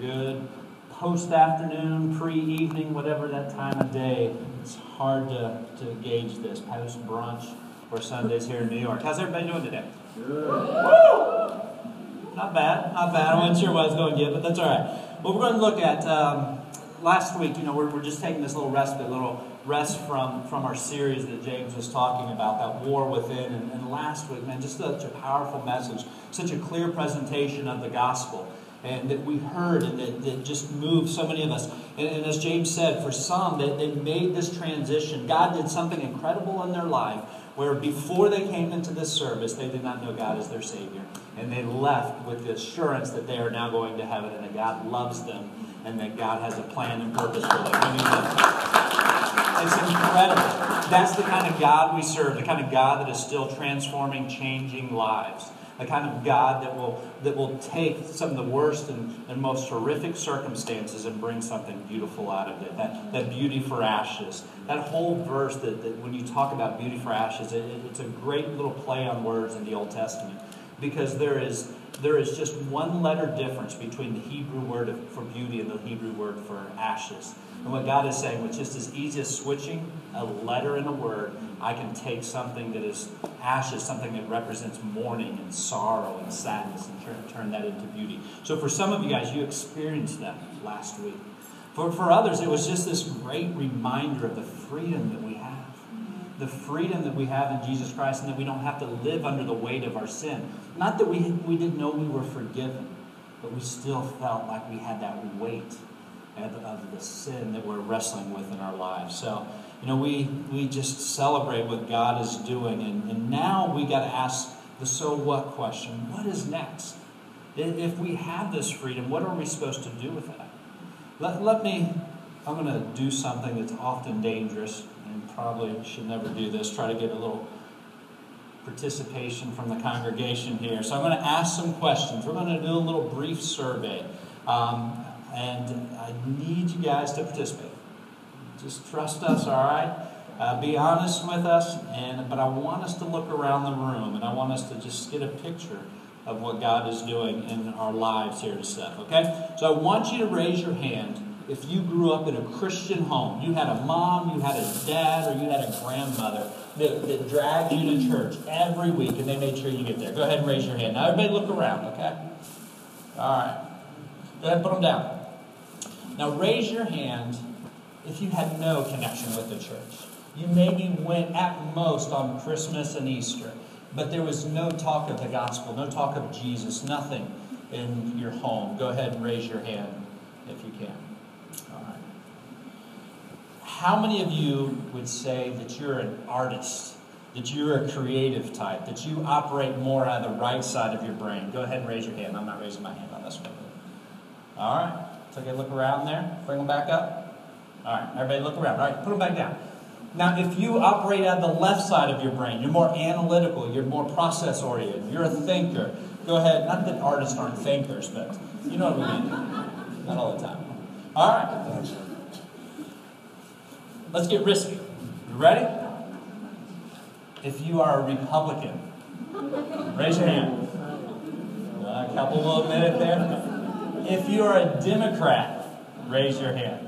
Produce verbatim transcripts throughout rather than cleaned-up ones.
good post-afternoon, pre-evening, whatever that time of day. It's hard to, to gauge this, post-brunch or Sundays here in New York. How's everybody doing today? Good. Woo! Not bad, not bad. I wasn't sure what I was going to get, but that's all right. Well, we're going to look at um, last week. You know, we're, we're just taking this little rest, a little rest from, from our series that James was talking about, that war within. And, and last week, man, just such a powerful message, such a clear presentation of the gospel, and that we heard and that, that just moved so many of us. And, and as James said, for some, that they, they made this transition. God did something incredible in their life, where before they came into this service, they did not know God as their Savior. And they left with the assurance that they are now going to heaven and that God loves them and that God has a plan and purpose for them. I mean, it's incredible. That's the kind of God we serve, the kind of God that is still transforming, changing lives. The kind of God that will that will take some of the worst and, and most horrific circumstances and bring something beautiful out of it. That that beauty for ashes. That whole verse that, that when you talk about beauty for ashes, it, it, it's a great little play on words in the Old Testament. Because there is there is just one letter difference between the Hebrew word for beauty and the Hebrew word for ashes. And what God is saying, which is just as easy as switching a letter and a word, I can take something that is ashes, something that represents mourning and sorrow and sadness, and turn, turn that into beauty. So for some of you guys, you experienced that last week. For, for others, it was just this great reminder of the freedom that we have. The freedom that we have in Jesus Christ, and that we don't have to live under the weight of our sin. Not that we, we didn't know we were forgiven, but we still felt like we had that weight of the sin that we're wrestling with in our lives. So, you know, we, we just celebrate what God is doing. And, and now we got to ask the so what question. What is next? If we have this freedom, what are we supposed to do with that? Let, let me, I'm going to do something that's often dangerous and probably should never do this. Try to get a little participation from the congregation here. So I'm going to ask some questions. We're going to do a little brief survey. Um, and I need you guys to participate. Just trust us, all right? Uh, be honest with us, and but I want us to look around the room, and I want us to just get a picture of what God is doing in our lives here and stuff, okay? So I want you to raise your hand if you grew up in a Christian home. You had a mom, you had a dad, or you had a grandmother that, that dragged you to church every week, and they made sure you get there. Go ahead and raise your hand. Now, everybody look around, okay? All right. Go ahead and put them down. Now, raise your hand if you had no connection with the church. You maybe went at most on Christmas and Easter, but there was no talk of the gospel, no talk of Jesus, nothing in your home. Go ahead and raise your hand if you can. All right. How many of you would say that you're an artist, that you're a creative type, that you operate more on the right side of your brain? Go ahead and raise your hand. I'm not raising my hand on this one. All right. Take a look around there. Bring them back up. All right, everybody look around. All right, put them back down. Now, if you operate on the left side of your brain, you're more analytical, you're more process-oriented, you're a thinker. Go ahead. Not that artists aren't thinkers, but you know what we mean. Not all the time. All right. Let's get risky. You ready? If you are a Republican, raise your hand. A couple will admit it there. If you are a Democrat, raise your hand.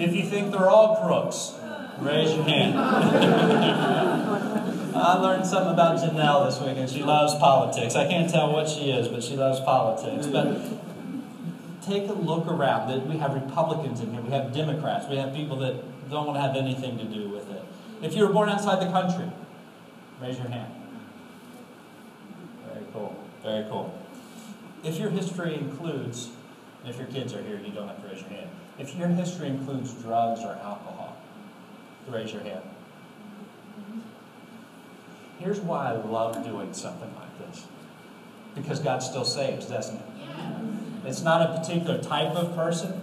If you think they're all crooks, raise your hand. I learned something about Janelle this weekend. She loves politics. I can't tell what she is, but she loves politics. But take a look around. We have Republicans in here. We have Democrats. We have people that don't want to have anything to do with it. If you were born outside the country, raise your hand. Very cool. Very cool. If your history includes, if your kids are here, you don't have to raise your hand. If your history includes drugs or alcohol, raise your hand. Here's why I love doing something like this. Because God still saves, doesn't it? Yes. It's not a particular type of person.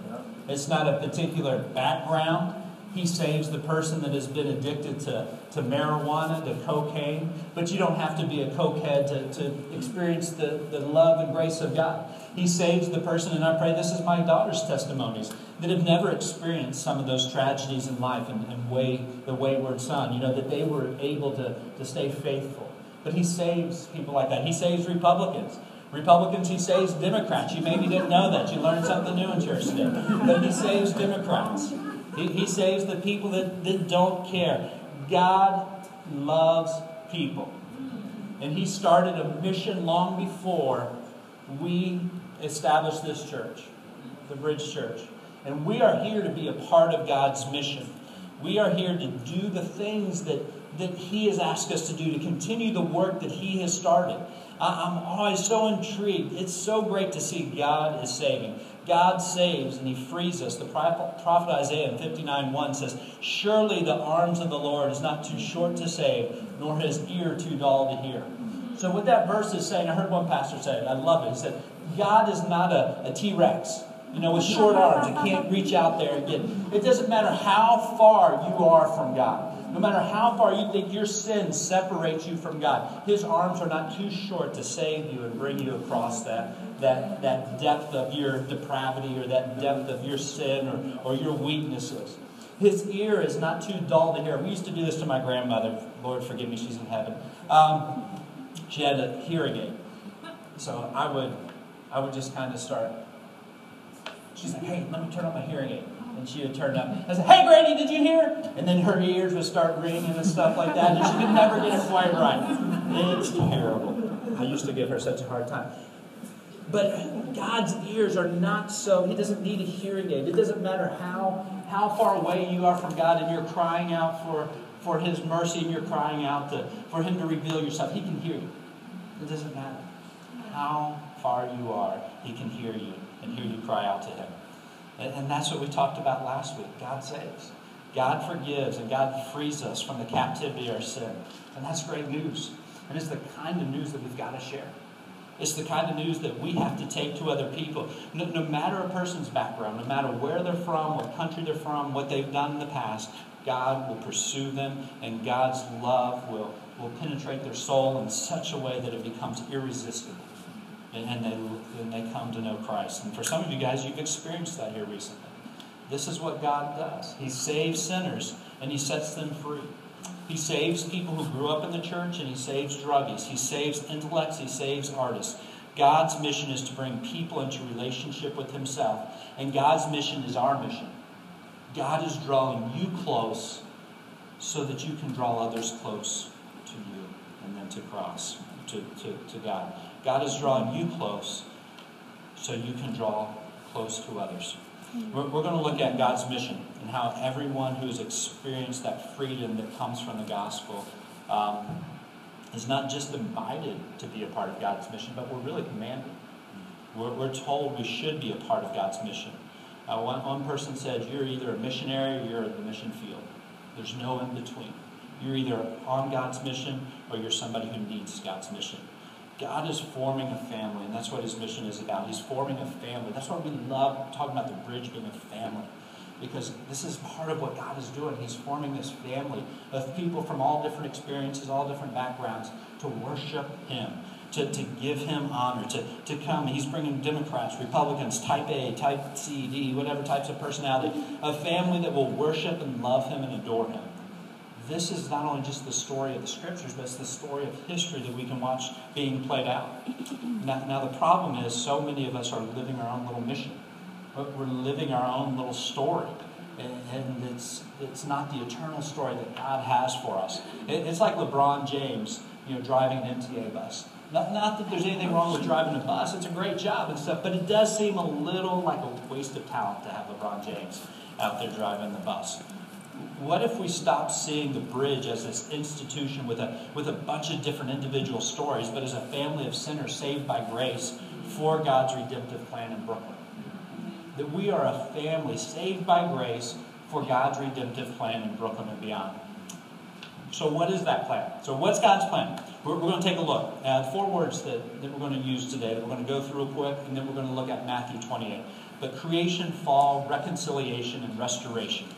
It's not a particular background. He saves the person that has been addicted to, to marijuana, to cocaine. But you don't have to be a cokehead to, to experience the, the love and grace of God. He saves the person, and I pray this is my daughter's testimonies, that have never experienced some of those tragedies in life and, and way, the wayward son, you know, that they were able to, to stay faithful. But he saves people like that. He saves Republicans. Republicans, he saves Democrats. You maybe didn't know that. You learned something new in church today. But he saves Democrats. He, he saves the people that, that don't care. God loves people. And he started a mission long before we established this church, the Bridge Church. And we are here to be a part of God's mission. We are here to do the things that, that he has asked us to do, to continue the work that he has started. I, I'm always so intrigued. It's so great to see God is saving. God saves and he frees us. The prophet Isaiah in fifty-nine one says, "Surely the arms of the Lord is not too short to save, nor his ear too dull to hear." So what that verse is saying, I heard one pastor say it, I love it. He said, God is not a, a T-Rex, you know, with short arms. It can't reach out there and get it. It doesn't matter how far you are from God. No matter how far you think your sin separates you from God, his arms are not too short to save you and bring you across that that, that depth of your depravity or that depth of your sin or, or your weaknesses. His ear is not too dull to hear. We used to do this to my grandmother. Lord, forgive me, she's in heaven. Um, she had a hearing aid. So I would, I would just kind of start. She's like, "Hey, let me turn on my hearing aid." And she would turn it up. I said, "Hey, Granny, did you hear?" And then her ears would start ringing and stuff like that. And she could never get it quite right. It's terrible. I used to give her such a hard time. But God's ears are not so, he doesn't need a hearing aid. It doesn't matter how, how far away you are from God and you're crying out for, for his mercy and you're crying out to, for him to reveal yourself. He can hear you. It doesn't matter how far you are. He can hear you and hear you cry out to him. And, and that's what we talked about last week. God saves. God forgives and God frees us from the captivity of our sin. And that's great news. And it's the kind of news that we've got to share. It's the kind of news that we have to take to other people. No, no matter a person's background, no matter where they're from, what country they're from, what they've done in the past, God will pursue them and God's love will, will penetrate their soul in such a way that it becomes irresistible. And, and they, and they come to know Christ. And for some of you guys, you've experienced that here recently. This is what God does. He saves sinners and he sets them free. He saves people who grew up in the church, and he saves druggies. He saves intellects. He saves artists. God's mission is to bring people into relationship with himself, and God's mission is our mission. God is drawing you close so that you can draw others close to you and then to cross, to, to, to God. God is drawing you close so you can draw close to others. We're, we're going to look at God's mission and how everyone who's experienced that freedom that comes from the gospel um, is not just invited to be a part of God's mission, but we're really commanded. We're, we're told we should be a part of God's mission. Uh, one, one person said, "You're either a missionary or you're in the mission field. There's no in between. You're either on God's mission or you're somebody who needs God's mission." God is forming a family, and that's what his mission is about. He's forming a family. That's why we love talking about the Bridge being a family, because this is part of what God is doing. He's forming this family of people from all different experiences, all different backgrounds, to worship him, to, to give him honor, to, to come. He's bringing Democrats, Republicans, type A, type C, D, whatever types of personality, a family that will worship and love him and adore him. This is not only just the story of the scriptures, but it's the story of history that we can watch being played out. Now, now the problem is so many of us are living our own little mission. We're living our own little story. And, and it's, it's not the eternal story that God has for us. It, it's like LeBron James, you know, driving an M T A bus. Not, not that there's anything wrong with driving a bus. It's a great job and stuff, but it does seem a little like a waste of talent to have LeBron James out there driving the bus. What if we stopped seeing the Bridge as this institution with a, with a bunch of different individual stories, but as a family of sinners saved by grace for God's redemptive plan in Brooklyn? That we are a family saved by grace for God's redemptive plan in Brooklyn and beyond. So what is that plan? So what's God's plan? We're, we're going to take a look at four words that, that we're going to use today that we're going to go through real quick, and then we're going to look at Matthew twenty-eight. But creation, fall, reconciliation, and restoration.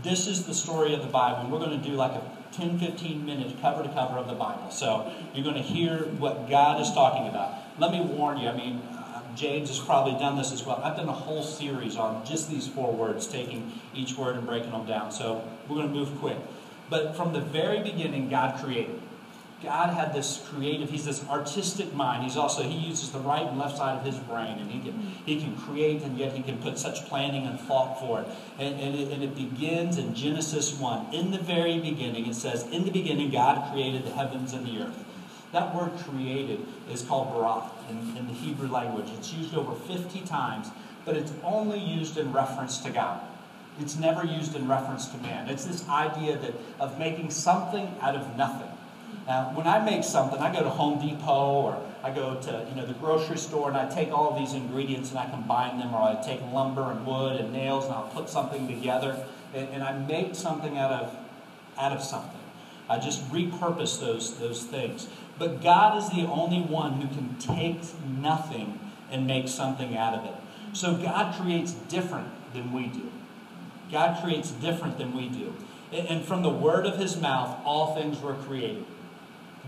This is the story of the Bible, and we're going to do like a ten, fifteen minute cover to cover of the Bible. So you're going to hear what God is talking about. Let me warn you, I mean, James has probably done this as well. I've done a whole series on just these four words, taking each word and breaking them down. So we're going to move quick. But from the very beginning, God created. God had this creative, he's this artistic mind. He's also, he uses the right and left side of his brain, and he can, he can create, and yet he can put such planning and thought for it. And, and, it, and it begins in Genesis one. In the very beginning, it says, in the beginning, God created the heavens and the earth. That word created is called bara in, in the Hebrew language. It's used over fifty times, but it's only used in reference to God. It's never used in reference to man. It's this idea that of making something out of nothing. Now, when I make something, I go to Home Depot, or I go to you know the grocery store, and I take all these ingredients and I combine them, or I take lumber and wood and nails, and I'll put something together, and, and I make something out of out of something. I just repurpose those those things. But God is the only one who can take nothing and make something out of it. So God creates different than we do. God creates different than we do, and, and from the word of His mouth, all things were created.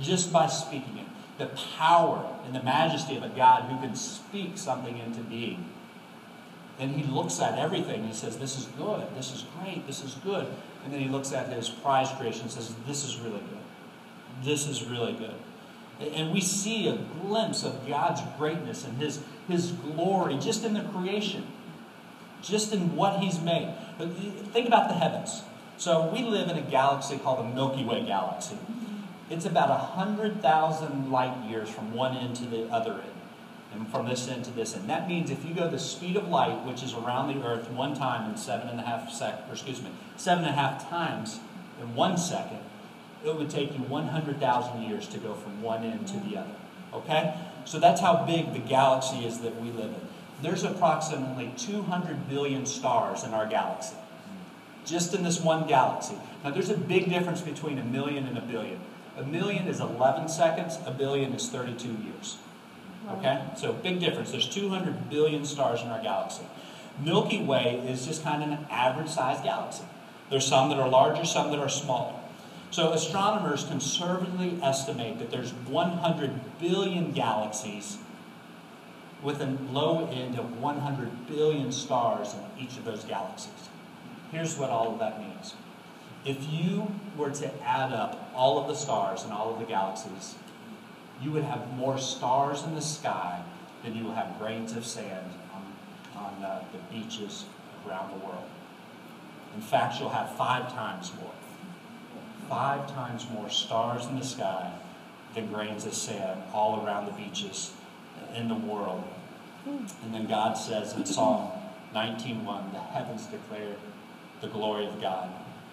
Just by speaking it. The power and the majesty of a God who can speak something into being. And He looks at everything and He says, this is good, this is great, this is good. And then He looks at His prized creation and says, this is really good. This is really good. And we see a glimpse of God's greatness and His, His glory just in the creation. Just in what He's made. Think about the heavens. So we live in a galaxy called the Milky Way galaxy. It's about one hundred thousand light years from one end to the other end, and from this end to this end. That means if you go the speed of light, which is around the Earth one time in seven and a half sec, or excuse me, seven and a half times in one second, it would take you one hundred thousand years to go from one end to the other, okay? So that's how big the galaxy is that we live in. There's approximately two hundred billion stars in our galaxy, just in this one galaxy. Now there's a big difference between a million and a billion. A million is eleven seconds. A billion is thirty-two years. Okay? So big difference. There's two hundred billion stars in our galaxy. Milky Way is just kind of an average-sized galaxy. There's some that are larger, some that are smaller. So astronomers conservatively estimate that there's one hundred billion galaxies with a low end of one hundred billion stars in each of those galaxies. Here's what all of that means. If you were to add up all of the stars and all of the galaxies, you would have more stars in the sky than you will have grains of sand on, on uh, the beaches around the world. In fact, you'll have five times more. Five times more stars in the sky than grains of sand all around the beaches in the world. And then God says in Psalm nineteen one, the heavens declare the glory of God.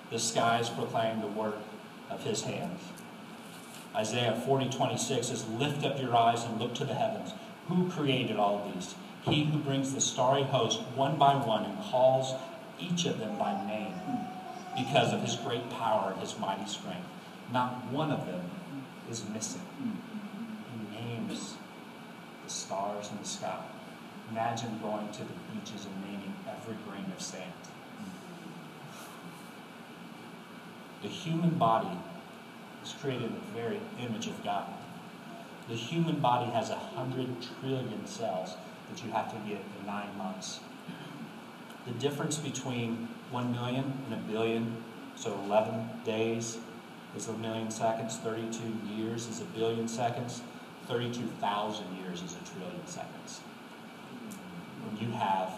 The skies proclaim the work of His hands. Isaiah forty twenty-six says, lift up your eyes and look to the heavens. Who created all of these? He who brings the starry host one by one and calls each of them by name because of His great power and His mighty strength. Not one of them is missing. He names the stars in the sky. Imagine going to the beaches and naming every grain of sand. The human body is created in the very image of God. The human body has a hundred trillion cells that you have to get in nine months. The difference between one million and a billion, so eleven days is a million seconds, thirty-two years is a billion seconds, thirty-two thousand years is a trillion seconds. When you have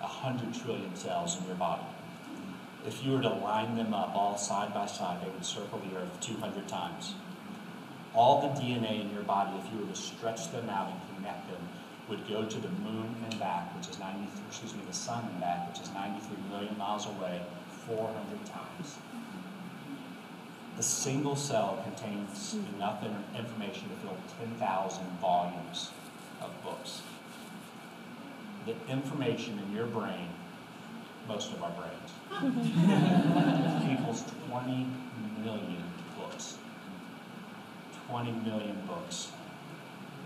a hundred trillion cells in your body. If you were to line them up all side by side, they would circle the earth two hundred times. All the D N A in your body, if you were to stretch them out and connect them, would go to the moon and back, which is ninety-three, excuse me, the sun and back, which is ninety-three million miles away, four hundred times. A single cell contains enough information to fill ten thousand volumes of books. The information in your brain, most of our brains, equals twenty million books. twenty million books.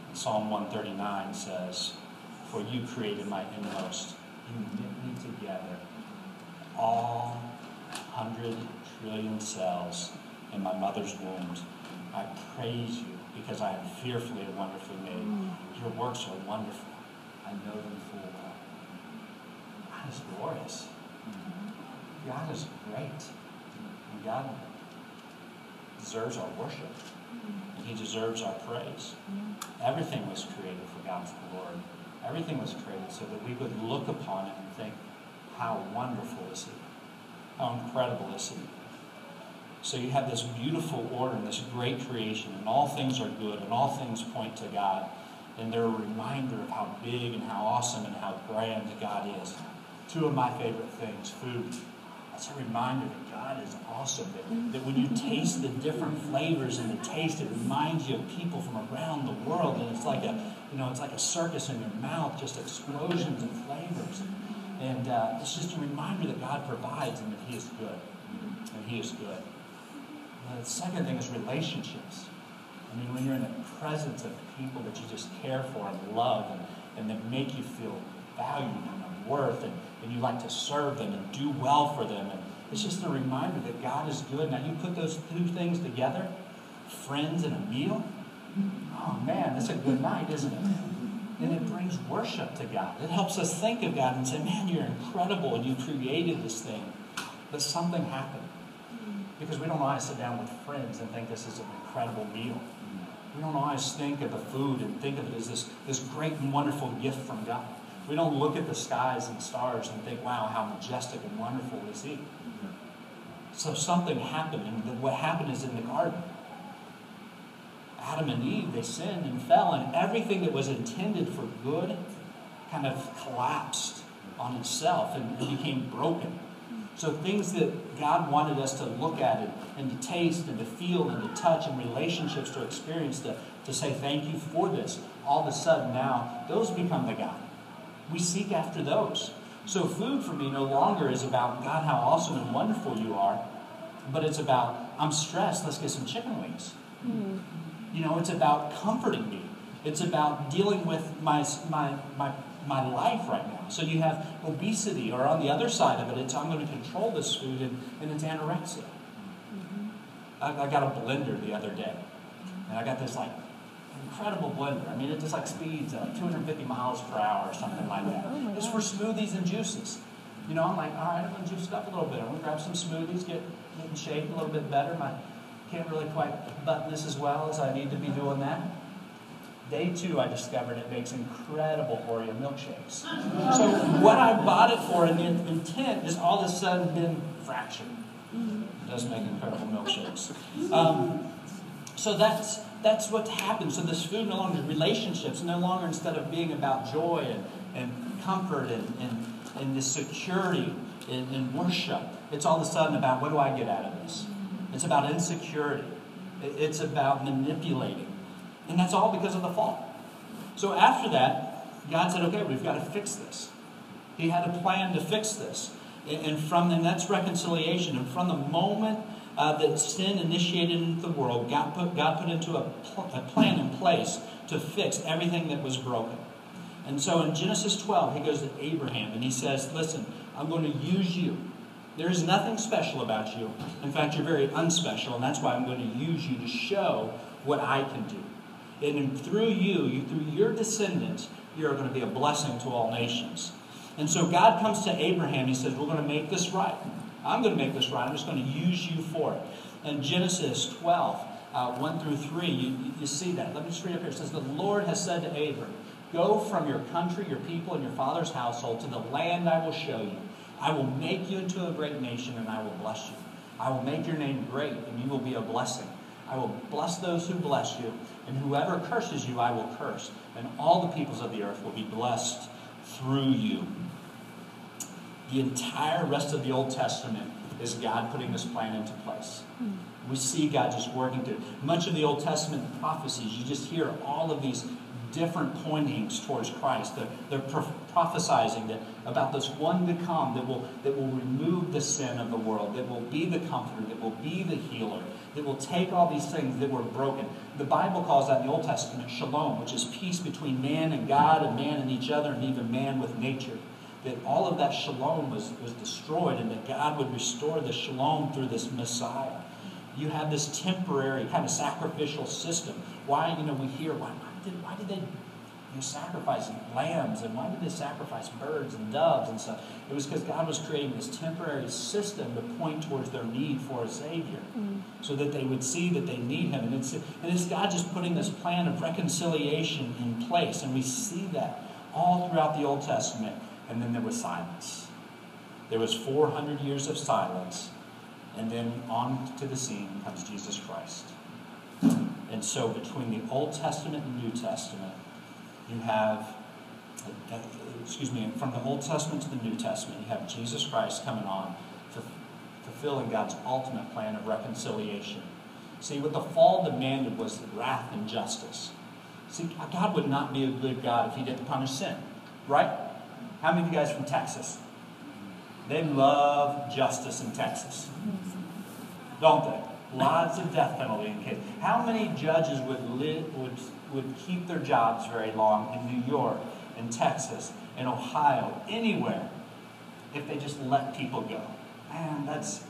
And Psalm one thirty-nine says, for you created my inmost. You knit me together, all one hundred trillion cells in my mother's womb. I praise you because I am fearfully and wonderfully made. Your works are wonderful. I know them full well. God is glorious. God is great, and God deserves our worship. He deserves our praise. Everything was created for God's glory. Everything was created so that we would look upon it and think, how wonderful is He? How incredible is He? So you have this beautiful order and this great creation, and all things are good, and all things point to God. And they're a reminder of how big and how awesome and how grand God is. Two of my favorite things, food. That's a reminder that God is awesome. That, that when you taste the different flavors and the taste, it reminds you of people from around the world. And it's like a, you know, it's like a circus in your mouth, just explosions of flavors. And uh, it's just a reminder that God provides and that He is good. And He is good. And the second thing is relationships. I mean, when you're in the presence of people that you just care for and love and, and that make you feel valued and of worth, and, and you like to serve them and do well for them. And it's just a reminder that God is good. Now, you put those two things together, friends and a meal, oh man, that's a good night, isn't it? And it brings worship to God. It helps us think of God and say, man, you're incredible and you created this thing. But something happened. Because we don't always sit down with friends and think this is an incredible meal. We don't always think of the food and think of it as this, this great and wonderful gift from God. We don't look at the skies and stars and think, wow, how majestic and wonderful is He. So something happened, and what happened is in the garden. Adam and Eve, they sinned and fell, and everything that was intended for good kind of collapsed on itself and, and became broken. So things that God wanted us to look at and, and to taste and to feel and to touch and relationships to experience, to, to say thank you for this, all of a sudden now, those become the God. We seek after those. So food for me no longer is about, God, how awesome and wonderful you are, but it's about, I'm stressed, let's get some chicken wings. Mm-hmm. You know, it's about comforting me. It's about dealing with my my my my life right now. So you have obesity, or on the other side of it, it's I'm going to control this food, and, and it's anorexia. Mm-hmm. I, I got a blender the other day, and I got this like incredible blender. I mean, it just like speeds at like two hundred fifty miles per hour or something like that. Oh it's for smoothies and juices. You know, I'm like, all right, I'm going to juice it up a little bit. I'm going to grab some smoothies, get, get in shape a little bit better. My can't really quite button this as well as I need to be doing that. Day two, I discovered it makes incredible Oreo milkshakes. So what I bought it for and the intent is all of a sudden been fractured. It does make incredible milkshakes. Um, so that's that's what happened. So this food no longer, relationships no longer, instead of being about joy and, and comfort and, and, and this security and, and worship, it's all of a sudden about what do I get out of this? It's about insecurity. It's about manipulating. And that's all because of the fall. So after that, God said, okay, we've got to fix this. He had a plan to fix this. And from and that's reconciliation. And from the moment uh, that sin initiated into the world, God put, God put into a, pl- a plan in place to fix everything that was broken. And so in Genesis twelve, he goes to Abraham and he says, listen, I'm going to use you. There is nothing special about you. In fact, you're very unspecial, and that's why I'm going to use you to show what I can do. And through you, you through your descendants, you're going to be a blessing to all nations. And so God comes to Abraham. He says, we're going to make this right. I'm going to make this right. I'm just going to use you for it. In Genesis twelve, uh, one through three, you, you see that. Let me just read up here. It says, the Lord has said to Abram, go from your country, your people, and your father's household to the land I will show you. I will make you into a great nation, and I will bless you. I will make your name great, and you will be a blessing. I will bless those who bless you, and whoever curses you, I will curse. And all the peoples of the earth will be blessed through you. The entire rest of the Old Testament is God putting this plan into place. We see God just working through it. Much of the Old Testament prophecies, you just hear all of these different pointings towards Christ. They're, they're pro- prophesizing that about this one to come that will that will remove the sin of the world, that will be the comforter, that will be the healer, that will take all these things that were broken. The Bible calls that in the Old Testament shalom, which is peace between man and God and man and each other and even man with nature. That all of that shalom was, was destroyed and that God would restore the shalom through this Messiah. You have this temporary kind of sacrificial system. Why, you know, we hear, why, why, did, why did they He was sacrificing lambs, and why did they sacrifice birds and doves and stuff? It was because God was creating this temporary system to point towards their need for a Savior, mm. so that they would see that they need Him. And it's, and it's God just putting this plan of reconciliation in place, and we see that all throughout the Old Testament. And then there was silence. There was four hundred years of silence, and then on to the scene comes Jesus Christ. And so between the Old Testament and New Testament, you have, excuse me, from the Old Testament to the New Testament, you have Jesus Christ coming on, fulfilling God's ultimate plan of reconciliation. See, what the fall demanded was the wrath and justice. See, God would not be a good God if He didn't punish sin, right? How many of you guys from Texas? They love justice in Texas, don't they? Lots of death penalty in kids. How many judges would live, would would keep their jobs very long in New York, in Texas, in Ohio, anywhere, if they just let people go? Man, that's,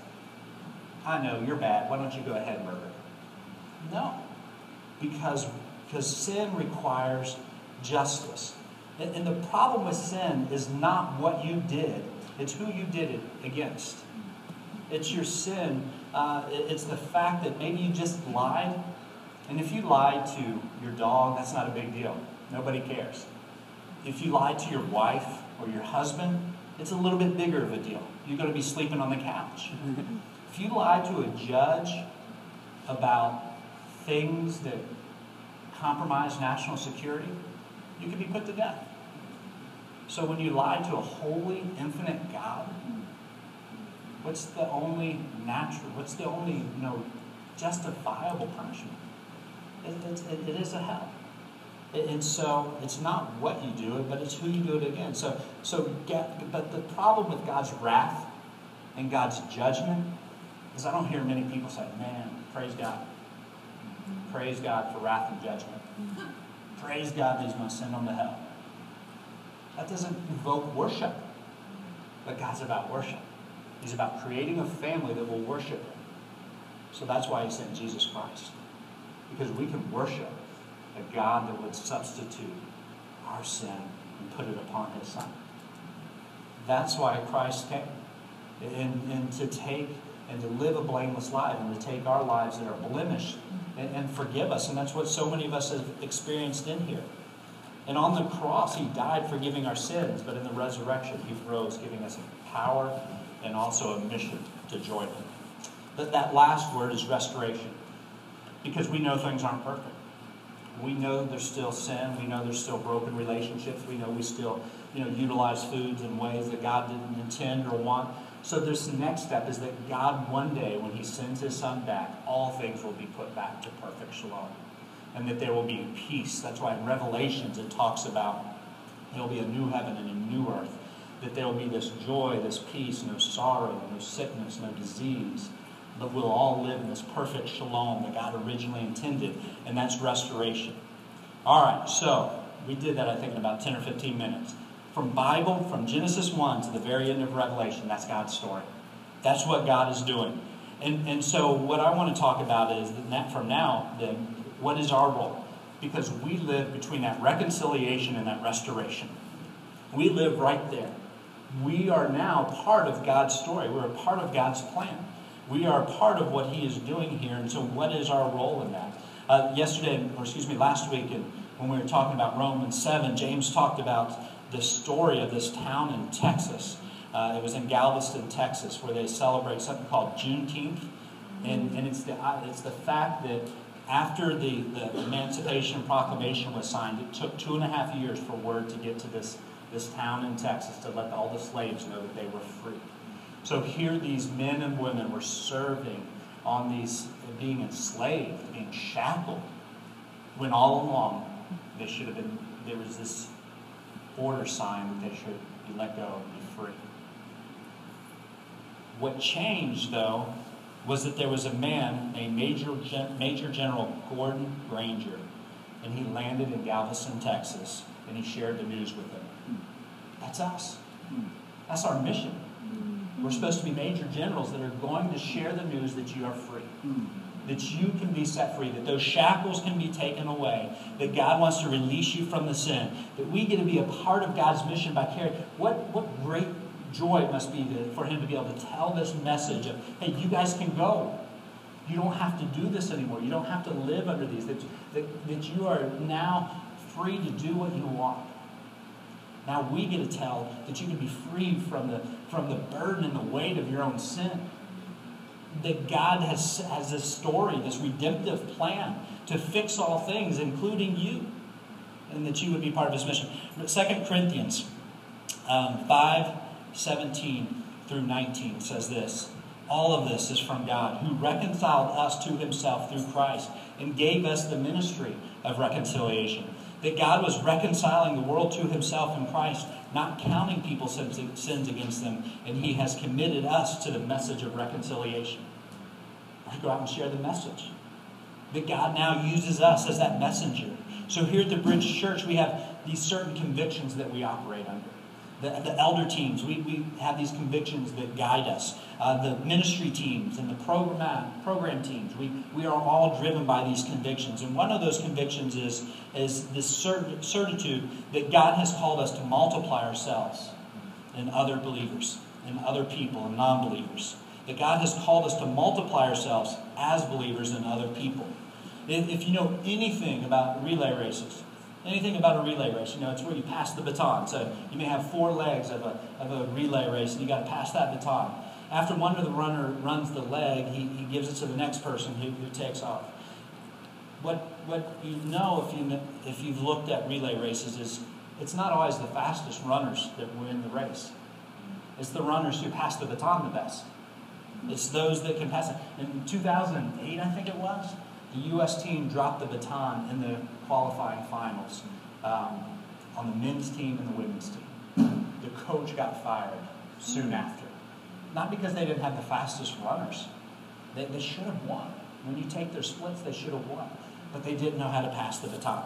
I know, you're bad. Why don't you go ahead and murder? No, because because sin requires justice. And, and the problem with sin is not what you did. It's who you did it against. It's your sin. Uh, it's the fact that maybe you just lied. And if you lied to your dog, that's not a big deal. Nobody cares. If you lied to your wife or your husband, it's a little bit bigger of a deal. You're going to be sleeping on the couch. If you lied to a judge about things that compromise national security, you could be put to death. So when you lie to a holy, infinite God, what's the only natural, what's the only, you know, justifiable punishment? It, it, it is a hell. It, and so it's not what you do, but it's who you do it against. So, so get, but the problem with God's wrath and God's judgment is I don't hear many people say, man, praise God. Praise God for wrath and judgment. Praise God that He's going to send them to hell. That doesn't invoke worship. But God's about worship. He's about creating a family that will worship Him. So that's why He sent Jesus Christ. Because we can worship a God that would substitute our sin and put it upon His Son. That's why Christ came. And, and to take and to live a blameless life and to take our lives that are blemished and, and forgive us. And that's what so many of us have experienced in here. And on the cross, He died forgiving our sins, but in the resurrection, He rose, giving us power and also a mission to join Him. But that last word is restoration, because we know things aren't perfect. We know there's still sin. We know there's still broken relationships. We know we still, you know, utilize foods in ways that God didn't intend or want. So this next step is that God, one day, when He sends His Son back, all things will be put back to perfect shalom. And that there will be peace. That's why in Revelations it talks about there will be a new heaven and a new earth. That there will be this joy, this peace, no sorrow, no sickness, no disease. But we'll all live in this perfect shalom that God originally intended. And that's restoration. All right, so we did that, I think, in about ten or fifteen minutes. From Bible, from Genesis one to the very end of Revelation, that's God's story. That's what God is doing. And, and so what I want to talk about is that from now, then, what is our role? Because we live between that reconciliation and that restoration. We live right there. We are now part of God's story. We're a part of God's plan. We are a part of what He is doing here. And so what is our role in that? Uh, yesterday, or excuse me, last week, and when we were talking about Romans seven, James talked about the story of this town in Texas. Uh, it was in Galveston, Texas, where they celebrate something called Juneteenth. And, and it's the, it's the fact that after the, the Emancipation Proclamation was signed, it took two and a half years for word to get to this, this town in Texas to let all the slaves know that they were free. So here these men and women were serving on these, being enslaved, being shackled, when all along they should have been, there was this order sign that they should be let go and be free. What changed, though, was that there was a man named Major, Gen- Major General Gordon Granger, and he landed in Galveston, Texas, and he shared the news with them. That's us. That's our mission. We're supposed to be major generals that are going to share the news that you are free, that you can be set free, that those shackles can be taken away, that God wants to release you from the sin, that we get to be a part of God's mission by carrying. What, what great joy it must be to, for him to be able to tell this message of, hey, you guys can go. You don't have to do this anymore. You don't have to live under these. That, that, that you are now free to do what you want. Now we get to tell that you can be free from the, from the burden and the weight of your own sin. That God has, has this story, this redemptive plan to fix all things, including you, and that you would be part of his mission. Second Corinthians um, five, seventeen through nineteen says this. All of this is from God, who reconciled us to himself through Christ and gave us the ministry of reconciliation. That God was reconciling the world to himself in Christ, not counting people's sins against them, and he has committed us to the message of reconciliation. I go out and share the message. That God now uses us as that messenger. So here at the Bridge Church, we have these certain convictions that we operate under. The, the elder teams, we, we have these convictions that guide us. Uh, the ministry teams and the program, program teams, we, we are all driven by these convictions. And one of those convictions is, is this certitude that God has called us to multiply ourselves in other believers, in other people, and non-believers. That God has called us to multiply ourselves as believers in other people. If, if you know anything about relay races, Anything about a relay race, you know, it's where you pass the baton. So you may have four legs of a, of a relay race, and you got to pass that baton. After one of the runner runs the leg, he, he gives it to the next person who, who takes off. What what you know if, you, if you've looked at relay races is it's not always the fastest runners that win the race. It's the runners who pass the baton the best. It's those that can pass it. In two thousand eight, I think it was, the U S team dropped the baton in the qualifying finals um, on the men's team and the women's team. The coach got fired soon after. Not because they didn't have the fastest runners. They, they should have won. When you take their splits, they should have won. But they didn't know how to pass the baton.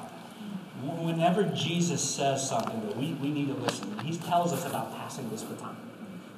Whenever Jesus says something that we, we need to listen, he tells us about passing this baton.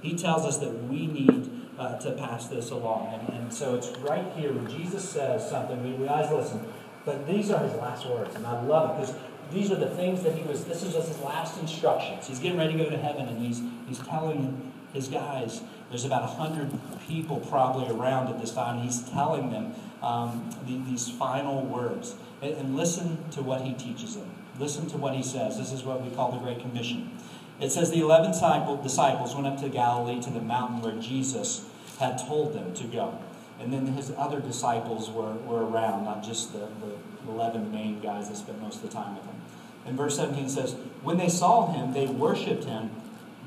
He tells us that we need uh, to pass this along. And, and so it's right here when Jesus says something, we realize, listen, but these are his last words, and I love it, because these are the things that he was, this is just his last instructions. He's getting ready to go to heaven, and he's he's telling his guys, there's about a hundred people probably around at this time, he's telling them um, the, these final words. And, and listen to what he teaches them. Listen to what he says. This is what we call the Great Commission. It says, the eleven disciples went up to Galilee to the mountain where Jesus had told them to go. And then his other disciples were, were around, not just the, the eleven main guys that spent most of the time with him. And verse seventeen says, when they saw him, they worshipped him,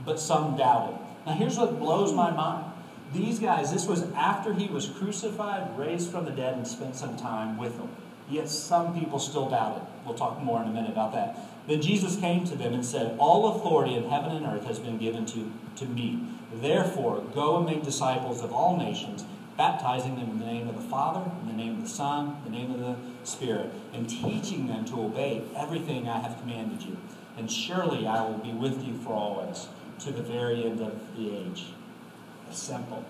but some doubted. Now here's what blows my mind. These guys, this was after he was crucified, raised from the dead, and spent some time with them. Yet some people still doubted. We'll talk more in a minute about that. Then Jesus came to them and said, all authority in heaven and earth has been given to, to me. Therefore, go and make disciples of all nations, baptizing them in the name of the Father, in the name of the Son, in the name of the Spirit, and teaching them to obey everything I have commanded you. And surely I will be with you for always, to the very end of the age. It's simple.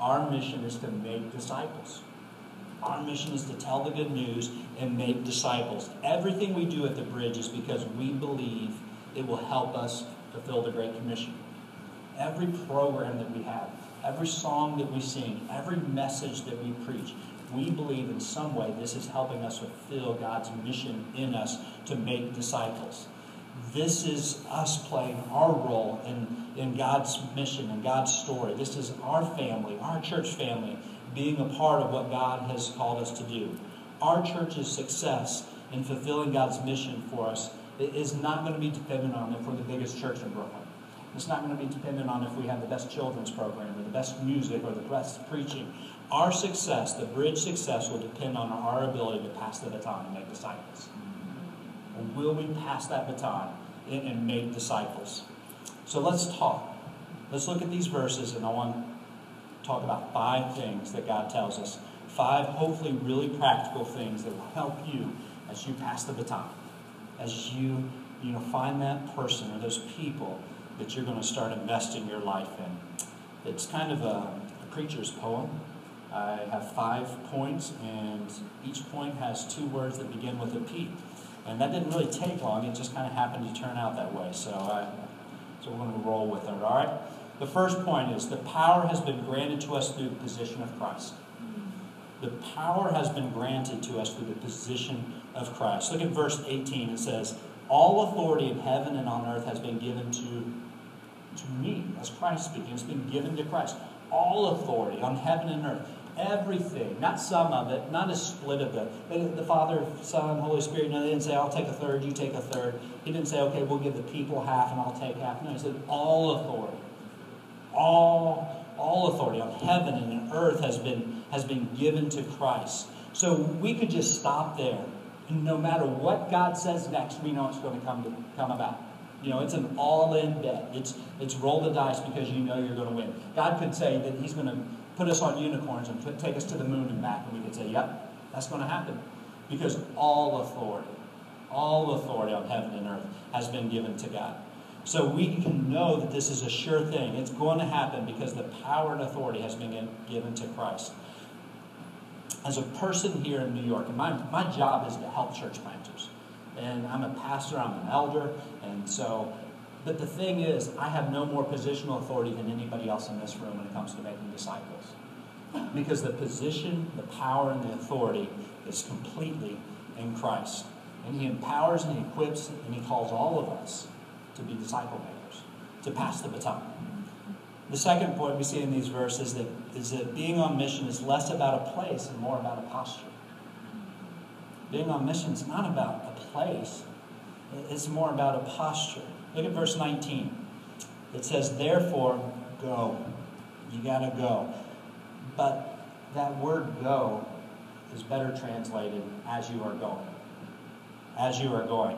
Our mission is to make disciples. Our mission is to tell the good news and make disciples. Everything we do at the Bridge is because we believe it will help us fulfill the Great Commission. Every program that we have, every song that we sing, every message that we preach, we believe in some way this is helping us fulfill God's mission in us to make disciples. This is us playing our role in, in God's mission and God's story. This is our family, our church family, being a part of what God has called us to do. Our church's success in fulfilling God's mission for us is not going to be dependent on if we're the biggest church in Brooklyn. It's not going to be dependent on if we have the best children's program or the best music or the best preaching. Our success, the Bridge success, will depend on our ability to pass the baton and make disciples. And will we pass that baton and, and make disciples? So let's talk. Let's look at these verses, and I want to talk about five things that God tells us. Five hopefully really practical things that will help you as you pass the baton, as you, you know, find that person or those people that you're going to start investing your life in. It's kind of a, a preacher's poem. I have five points, and each point has two words that begin with a P. And that didn't really take long. It just kind of happened to turn out that way. So, I, so we're going to roll with it, all right? The first point is the power has been granted to us through the position of Christ. The power has been granted to us through the position of Christ. Look at verse eighteen. It says, all authority in heaven and on earth has been given to, to me. That's Christ speaking. It's been given to Christ. All authority on heaven and earth. Everything. Not some of it. Not a split of it. The Father, Son, Holy Spirit. No, they didn't say, I'll take a third, you take a third. He didn't say, okay, we'll give the people half and I'll take half. No, he said, all authority. All, all authority on heaven and earth has been, has been given to Christ. So we could just stop there. And no matter what God says next, we know it's going to come to come about. You know, it's an all-in bet. It's it's roll the dice because you know you're going to win. God could say that he's going to put us on unicorns and put, take us to the moon and back, and we could say, yep, that's going to happen. Because all authority, all authority on heaven and earth has been given to God. So we can know that this is a sure thing. It's going to happen because the power and authority has been given to Christ. As a person here in New York, and my, my job is to help church planters. And I'm a pastor, I'm an elder, and so, but the thing is, I have no more positional authority than anybody else in this room when it comes to making disciples. Because the position, the power, and the authority is completely in Christ. And he empowers and he equips and he calls all of us to be disciple makers, to pass the baton. The second point we see in these verses that, is that being on mission is less about a place and more about a posture. Being on mission is not about a place. It's more about a posture. Look at verse nineteen. It says, therefore, go. You got to go. But that word go is better translated as you are going. As you are going.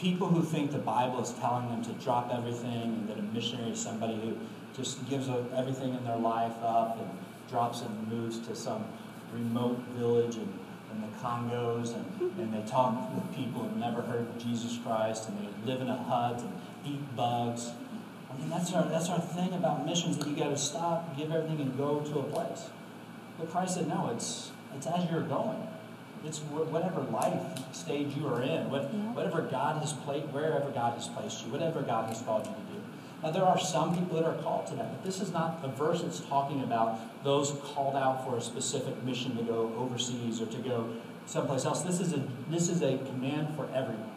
People who think the Bible is telling them to drop everything and that a missionary is somebody who just gives everything in their life up and drops and moves to some remote village in, in the Congos, and, and they talk with people who've never heard of Jesus Christ, and they live in a hut and eat bugs. I mean, that's our, that's our thing about missions, that you got to stop, give everything, and go to a place. But Christ said, no, it's, it's as you're going. It's whatever life stage you are in, what, whatever God has placed, wherever God has placed you, whatever God has called you to do. Now, there are some people that are called to that, but this is not a verse that's talking about those called out for a specific mission to go overseas or to go someplace else. This is a, this is a command for everyone,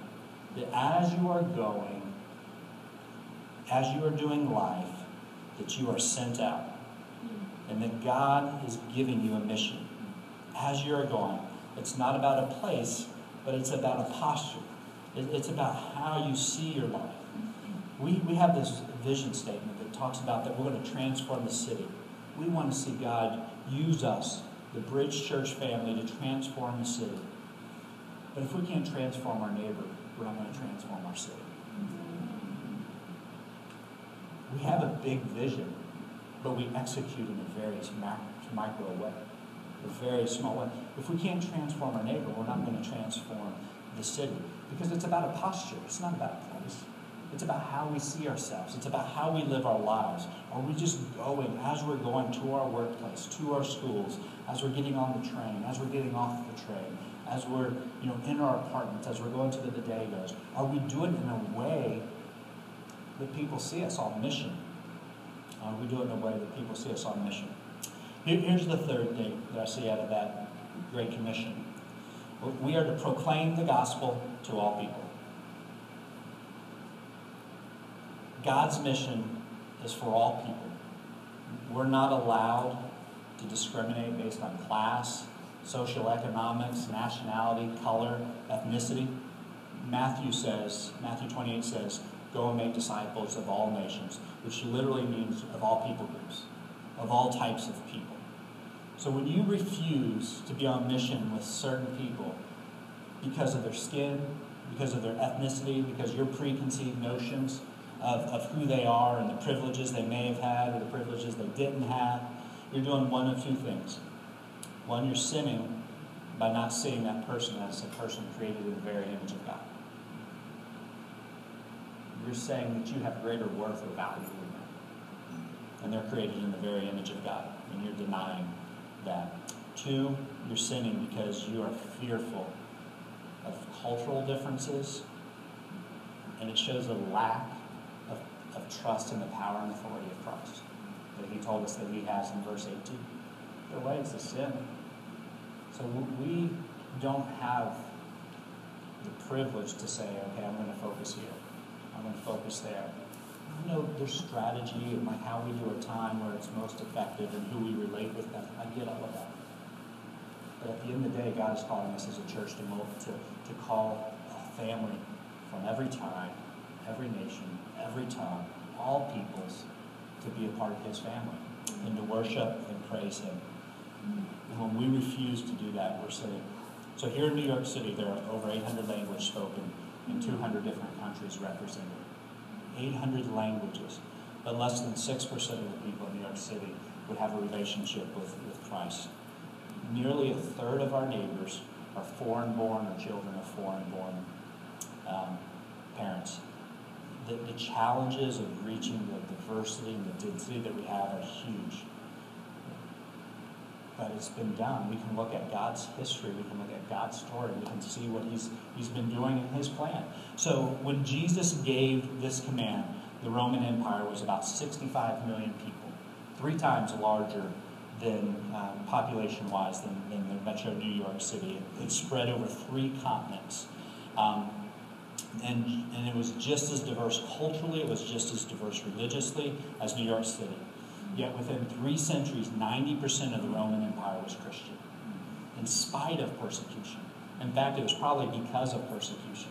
that as you are going, as you are doing life, that you are sent out, and that God is giving you a mission. As you are going, it's not about a place, but it's about a posture. It, it's about how you see your life. We, we have this vision statement that talks about that we're going to transform the city. We want to see God use us, the Bridge Church family, to transform the city. But if we can't transform our neighbor, we're not going to transform our city. We have a big vision, but we execute in a very micro way, a very small way. If we can't transform our neighbor, we're not going to transform the city. Because it's about a posture. It's not about a place. It's about how we see ourselves. It's about how we live our lives. Are we just going, as we're going to our workplace, to our schools, as we're getting on the train, as we're getting off the train, as we're, you know, in our apartments, as we're going to the bodegas? Are we doing it in a way that people see us on mission? Are we doing it in a way that people see us on mission? Here's the third thing that I see out of that Great Commission. We are to proclaim the gospel to all people. God's mission is for all people. We're not allowed to discriminate based on class, socioeconomics, nationality, color, ethnicity. Matthew says, Matthew twenty-eight says, go and make disciples of all nations, which literally means of all people groups, of all types of people. So when you refuse to be on mission with certain people because of their skin, because of their ethnicity, because your preconceived notions, Of, of who they are and the privileges they may have had or the privileges they didn't have, you're doing one of two things. One, you're sinning by not seeing that person as a person created in the very image of God. You're saying that you have greater worth or value than them, and they're created in the very image of God, and you're denying that. Two, you're sinning because you are fearful of cultural differences, and it shows a lack of, of trust in the power and authority of Christ that he told us that he has in verse eighteen. The way is a sin. So we don't have the privilege to say, okay, I'm going to focus here. I'm going to focus there. I know there's strategy and like how we do a time where it's most effective and who we relate with them. I get all of that. But at the end of the day, God is calling us as a church to, to, to call a family from every time, every nation, every tongue, all peoples, to be a part of his family and to worship and praise him. And when we refuse to do that, we're sinning. So here in New York City, there are over eight hundred languages spoken in two hundred different countries represented. eight hundred languages, but less than six percent of the people in New York City would have a relationship with, with Christ. Nearly a third of our neighbors are foreign-born or children of foreign-born um, parents. The, the challenges of reaching the diversity and the density that we have are huge. But it's been done. We can look at God's history. We can look at God's story. We can see what he's, he's been doing in his plan. So when Jesus gave this command, the Roman Empire was about sixty-five million people, three times larger than um, population-wise than, than the metro New York City. It, it spread over three continents. Um, and, and it was just as diverse culturally. It was just as diverse religiously as New York City. Yet within three centuries, ninety percent of the Roman Empire was Christian, in spite of persecution. In fact, it was probably because of persecution.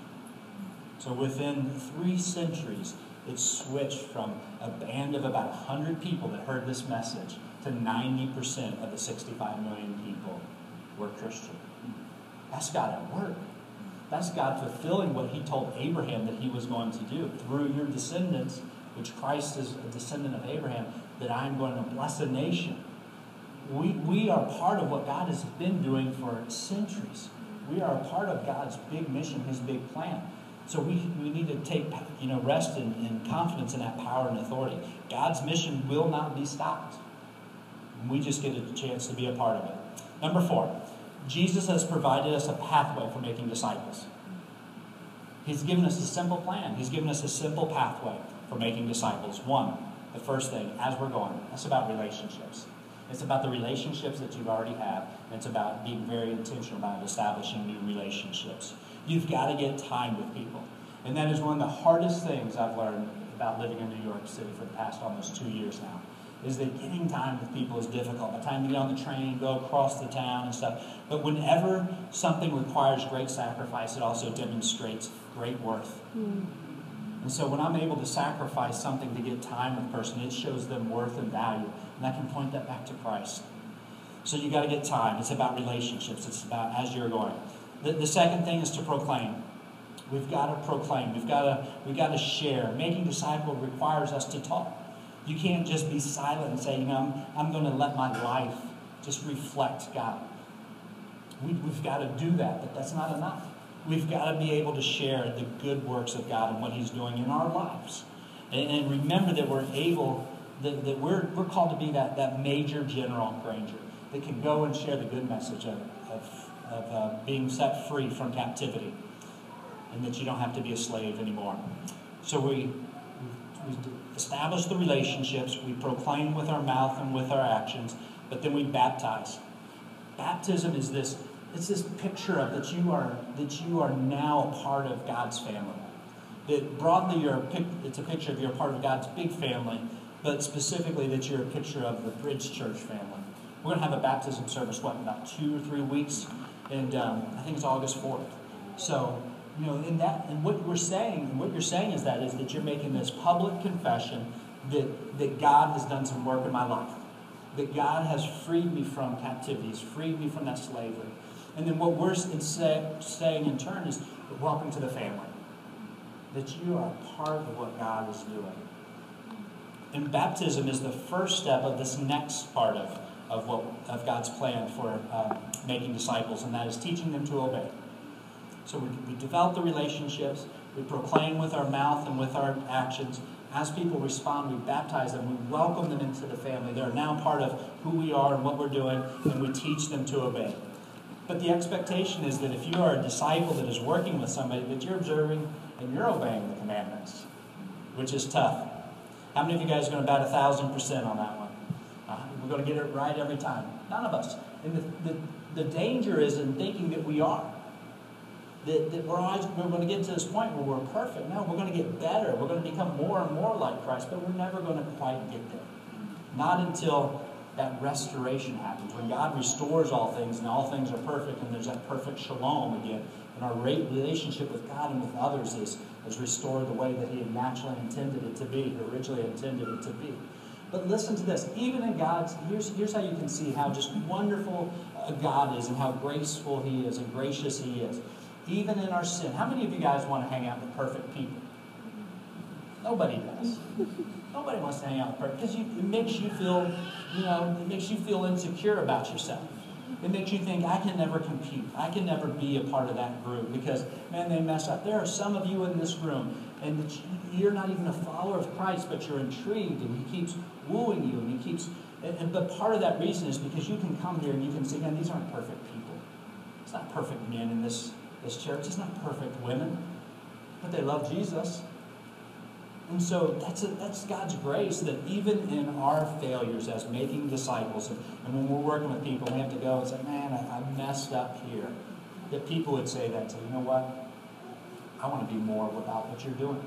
So within three centuries, it switched from a band of about one hundred people that heard this message to ninety percent of the sixty-five million people were Christian. That's God at work. That's God fulfilling what he told Abraham that he was going to do. Through your descendants, which Christ is a descendant of Abraham, that I'm going to bless a nation. We, we are part of what God has been doing for centuries. We are a part of God's big mission, his big plan. So we, we need to take you know, rest and, and confidence in that power and authority. God's mission will not be stopped. We just get a chance to be a part of it. Number four, Jesus has provided us a pathway for making disciples. He's given us a simple plan. He's given us a simple pathway for making disciples. One, the first thing, as we're going, that's about relationships. It's about the relationships that you already have, and it's about being very intentional about establishing new relationships. You've got to get time with people. And that is one of the hardest things I've learned about living in New York City for the past almost two years now, is that getting time with people is difficult. By the time you get on the train, go across the town and stuff. But whenever something requires great sacrifice, it also demonstrates great worth. Mm. And so when I'm able to sacrifice something to get time with a person, it shows them worth and value. And I can point that back to Christ. So you got to get time. It's about relationships. It's about as you're going. The, the second thing is to proclaim. We've got to proclaim. We've got to, we've got to share. Making disciples requires us to talk. You can't just be silent and say, you know, I'm, I'm going to let my life just reflect God. We, we've got to do that, but that's not enough. We've got to be able to share the good works of God and what he's doing in our lives. And, and remember that we're able, that, that we're, we're called to be that, that major General Granger that can go and share the good message of, of, of uh, being set free from captivity and that you don't have to be a slave anymore. So we, we establish the relationships, we proclaim with our mouth and with our actions, but then we baptize. Baptism is this... It's this picture of that you are that you are now a part of God's family. That broadly, you're a, it's a picture of you're a part of God's big family, but specifically that you're a picture of the Bridge Church family. We're going to have a baptism service, what, in about two or three weeks? And um, I think it's August fourth. So, you know, in that, and what we're saying, what you're saying is that, is that you're making this public confession that, that God has done some work in my life. That God has freed me from captivity. He's freed me from that slavery. And then what we're saying in turn is, welcome to the family. That you are part of what God is doing. And baptism is the first step of this next part of, of, what, of God's plan for uh, making disciples, and that is teaching them to obey. So we, we develop the relationships, we proclaim with our mouth and with our actions, As people respond, we baptize them, we welcome them into the family. They're now part of who we are and what we're doing, and we teach them to obey. But the expectation is that if you are a disciple that is working with somebody, that you're observing and you're obeying the commandments, which is tough. How many of you guys are going to bat one thousand percent on that one? Uh, we're going to get it right every time. None of us. And the, the, the danger is in thinking that we are. That, that we're always, we're going to get to this point where we're perfect. No, we're going to get better. We're going to become more and more like Christ, but we're never going to quite get there. Not until that restoration happens, when God restores all things and all things are perfect, and there's that perfect shalom again, and our relationship with God and with others is, is restored the way that He had naturally intended it to be, He originally intended it to be. But listen to this, even in God's, here's, here's how you can see how just wonderful God is and how graceful He is and gracious He is. Even in our sin, how many of you guys want to hang out with perfect people? Nobody does. Nobody wants to hang out with perfect because it makes you feel, you know, it makes you feel insecure about yourself. It makes you think, I can never compete. I can never be a part of that group because, man, they mess up. There are some of you in this room, and you're not even a follower of Christ, but you're intrigued, and He keeps wooing you, and He keeps. And, and but part of that reason is because you can come here and you can say, man, these aren't perfect people. It's not perfect men in this this church. It's not perfect women, but they love Jesus. And so that's, a, that's God's grace that even in our failures as making disciples, and, and when we're working with people, we have to go and say, man, I, I messed up here. That people would say that to, you know what? I want to be more about what you're doing.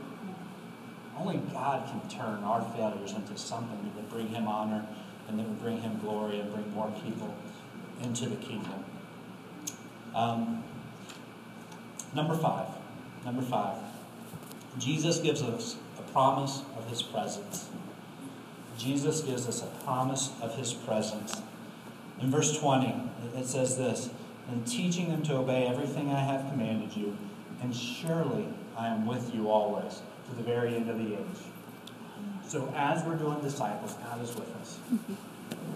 Only God can turn our failures into something that would bring Him honor and that would bring Him glory and bring more people into the kingdom. Um, number five. Number five. Jesus gives us promise of His presence. Jesus gives us a promise of His presence. In verse twenty, it says this, "In teaching them to obey everything I have commanded you, and surely I am with you always, to the very end of the age." So as we're doing disciples, God is with us.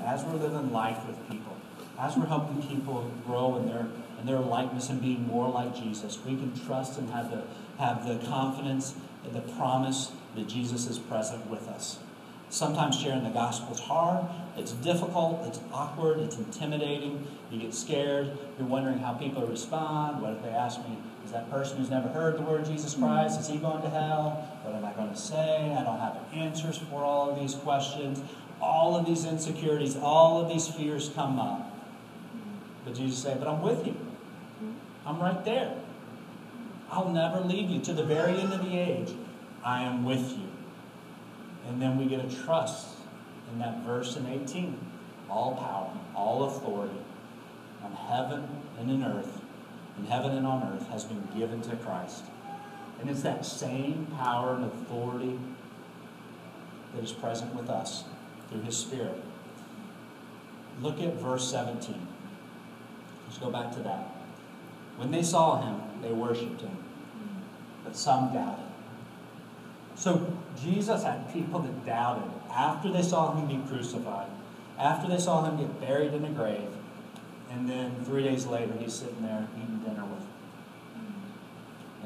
As we're living life with people, as we're helping people grow in their, in their likeness and being more like Jesus, we can trust and have the, have the confidence and the promise that Jesus is present with us. Sometimes sharing the gospel is hard, it's difficult, it's awkward, it's intimidating, you get scared, you're wondering how people respond. What if they ask me, is that person who's never heard the word Jesus Christ, is he going to hell? What am I going to say? I don't have answers for all of these questions. All of these insecurities, all of these fears come up. But Jesus said, but I'm with you. I'm right there. I'll never leave you. To the very end of the age, I am with you. And then we get a trust in that verse in eighteen. All power, all authority on heaven and in earth, in heaven and on earth has been given to Christ. And it's that same power and authority that is present with us through His Spirit. Look at verse seventeen. Let's go back to that. When they saw Him, they worshipped Him, but some doubted. So Jesus had people that doubted after they saw Him be crucified, after they saw Him get buried in a grave, and then three days later He's sitting there eating dinner with them.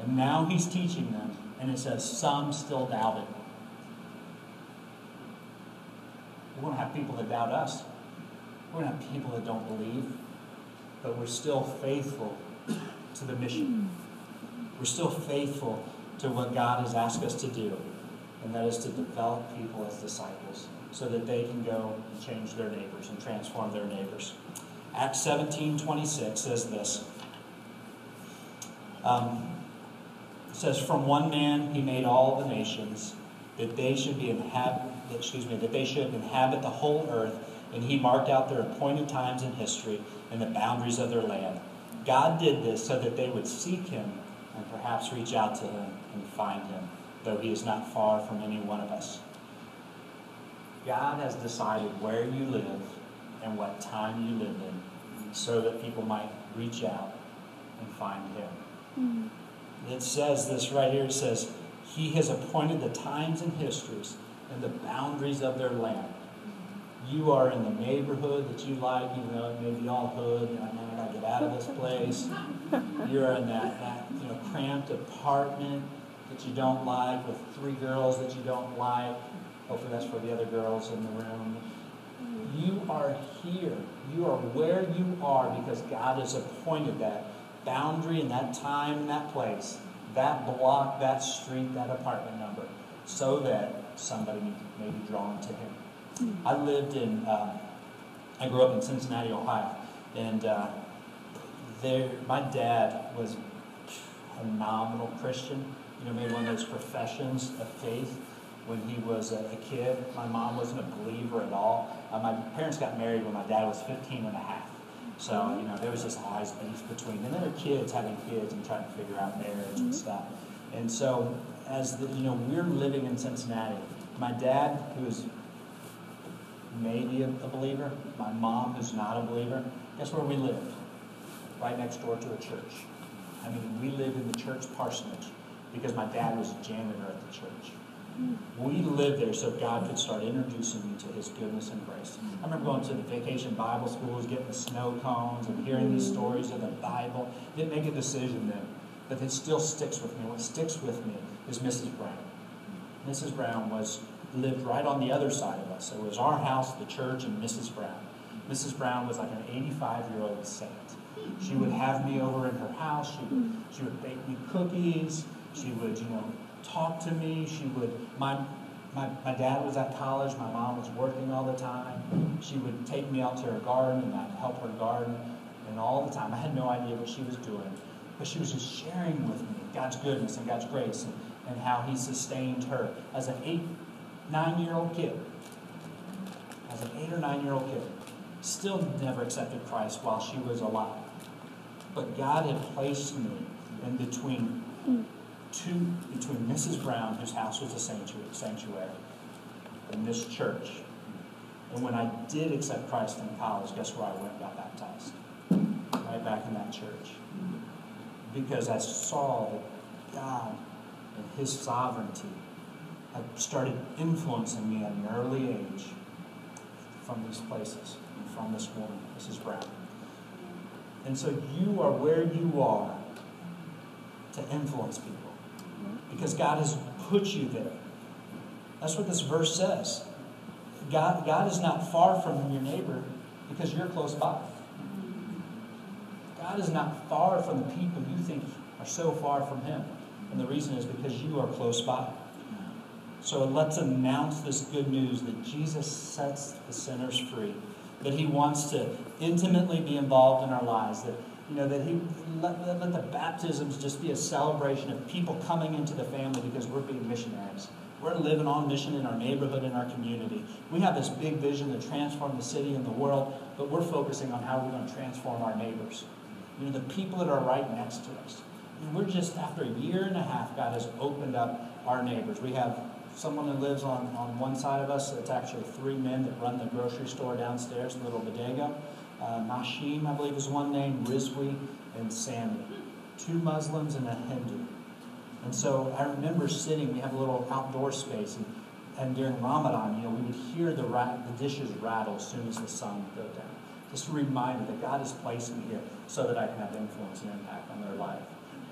And now He's teaching them, and it says some still doubted. We're going to have people that doubt us. We're going to have people that don't believe, but we're still faithful to the mission. We're still faithful to what God has asked us to do, and that is to develop people as disciples so that they can go and change their neighbors and transform their neighbors. Acts seventeen twenty-six says this. Um, it says, "From one man He made all the nations, that they should be inhabit, excuse me, that they should inhabit the whole earth, and He marked out their appointed times in history and the boundaries of their land." God did this so that they would seek Him and perhaps reach out to Him and find Him, though He is not far from any one of us. God has decided where you live and what time you live in so that people might reach out and find Him. Mm-hmm. It says this right here, it says, He has appointed the times and histories and the boundaries of their land. You are in the neighborhood that you like, even though it may be all hood, and I know I gotta get out of this place. You're in that, that you know, cramped apartment that you don't like, with three girls that you don't like. Hopefully that's for the other girls in the room. You are here. You are where you are because God has appointed that boundary and that time and that place, that block, that street, that apartment number, so that somebody may be drawn to Him. Mm-hmm. I lived in, uh, I grew up in Cincinnati, Ohio, and uh, there, my dad was a nominal Christian, you know, made one of those professions of faith when he was a, a kid. My mom wasn't a believer at all. Uh, my parents got married when my dad was fifteen and a half. So, you know, there was this always beef between them and their kids having kids and trying to figure out marriage mm-hmm. and stuff. And so, as the, you know, we're living in Cincinnati. My dad, who is maybe a, a believer, my mom, who's not a believer, guess where we lived? Right next door to a church. I mean, we lived in the church parsonage because my dad was a janitor at the church. We lived there so God could start introducing me to His goodness and grace. I remember going to the vacation Bible schools, getting the snow cones, and hearing these stories of the Bible. Didn't make a decision then, but it still sticks with me. What sticks with me is Missus Brown. Missus Brown was lived right on the other side of us. So it was our house, the church, and Missus Brown. Missus Brown was like an eighty-five-year-old saint. She would have me over in her house. She would, she would bake me cookies. She would, you know, talk to me. She would, my, my my dad was at college, my mom was working all the time. She would take me out to her garden and I'd help her garden, and all the time I had no idea what she was doing, but she was just sharing with me God's goodness and God's grace and, and how He sustained her as an eight, nine-year-old kid. As an eight or nine-year-old kid. Still never accepted Christ while she was alive. But God had placed me in between Two, between Missus Brown, whose house was a sanctuary, and this church. And when I did accept Christ in college, guess where I went and got baptized? Right back in that church. Because I saw that God and His sovereignty had started influencing me at an early age from these places and from this woman, Missus Brown. And so you are where you are to influence people. Because God has put you there. That's what this verse says. God, God is not far from your neighbor because you're close by. God is not far from the people you think are so far from Him. And the reason is because you are close by. So let's announce this good news that Jesus sets the sinners free. That He wants to intimately be involved in our lives. That You know, that he let, let the baptisms just be a celebration of people coming into the family because we're being missionaries. We're living on mission in our neighborhood, in our community. We have this big vision to transform the city and the world, but we're focusing on how we're going to transform our neighbors. You know, the people that are right next to us. And we're just, after a year and a half, God has opened up our neighbors. We have someone that lives on, on one side of us. It's actually three men that run the grocery store downstairs, the little bodega. Uh, Mashim, I believe, is one name, Rizwi, and Sammy. Two Muslims and a Hindu. And so I remember sitting, we have a little outdoor space, and, and during Ramadan, you know, we would hear the, ra the dishes rattle as soon as the sun would go down. Just a reminder that God has placed me here so that I can have influence and impact on their life.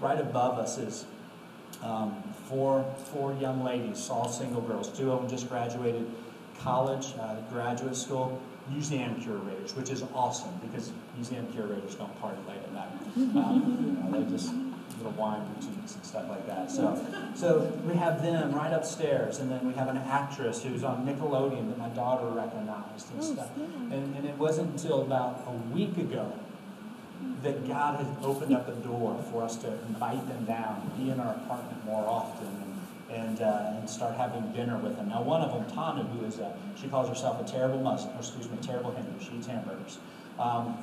Right above us is um, four, four young ladies, all single girls. Two of them just graduated college, uh, graduate school. Museum curators, which is awesome because museum curators don't party late at night. Um, you know, they just little wine boutiques and stuff like that. So, so we have them right upstairs, and then we have an actress who's on Nickelodeon that my daughter recognized and stuff. And, and it wasn't until about a week ago that God had opened up a door for us to invite them down, be in our apartment more often, and uh, and start having dinner with them. Now, one of them, Tana, who is a, she calls herself a terrible Muslim, or excuse me, a terrible Hindu. She eats hamburgers. Um,